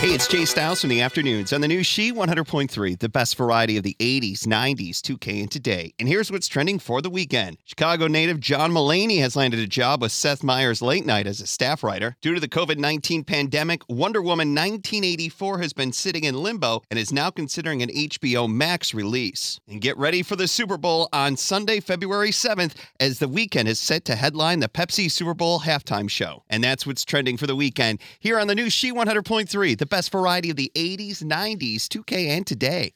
Hey, it's Jay Styles from the Afternoons on the new She 100.3, the best variety of the 80s, 90s, 2K, and today. And here's what's trending for the weekend. Chicago native John Mulaney has landed a job with Seth Meyers late night as a staff writer. Due to the COVID-19 pandemic, Wonder Woman 1984 has been sitting in limbo and is now considering an HBO Max release. And get ready for the Super Bowl on Sunday, February 7th, as The Weeknd is set to headline the Pepsi Super Bowl halftime show. And that's what's trending for the weekend here on the new She 100.3, the best variety of the 80s, 90s, 2K, and today.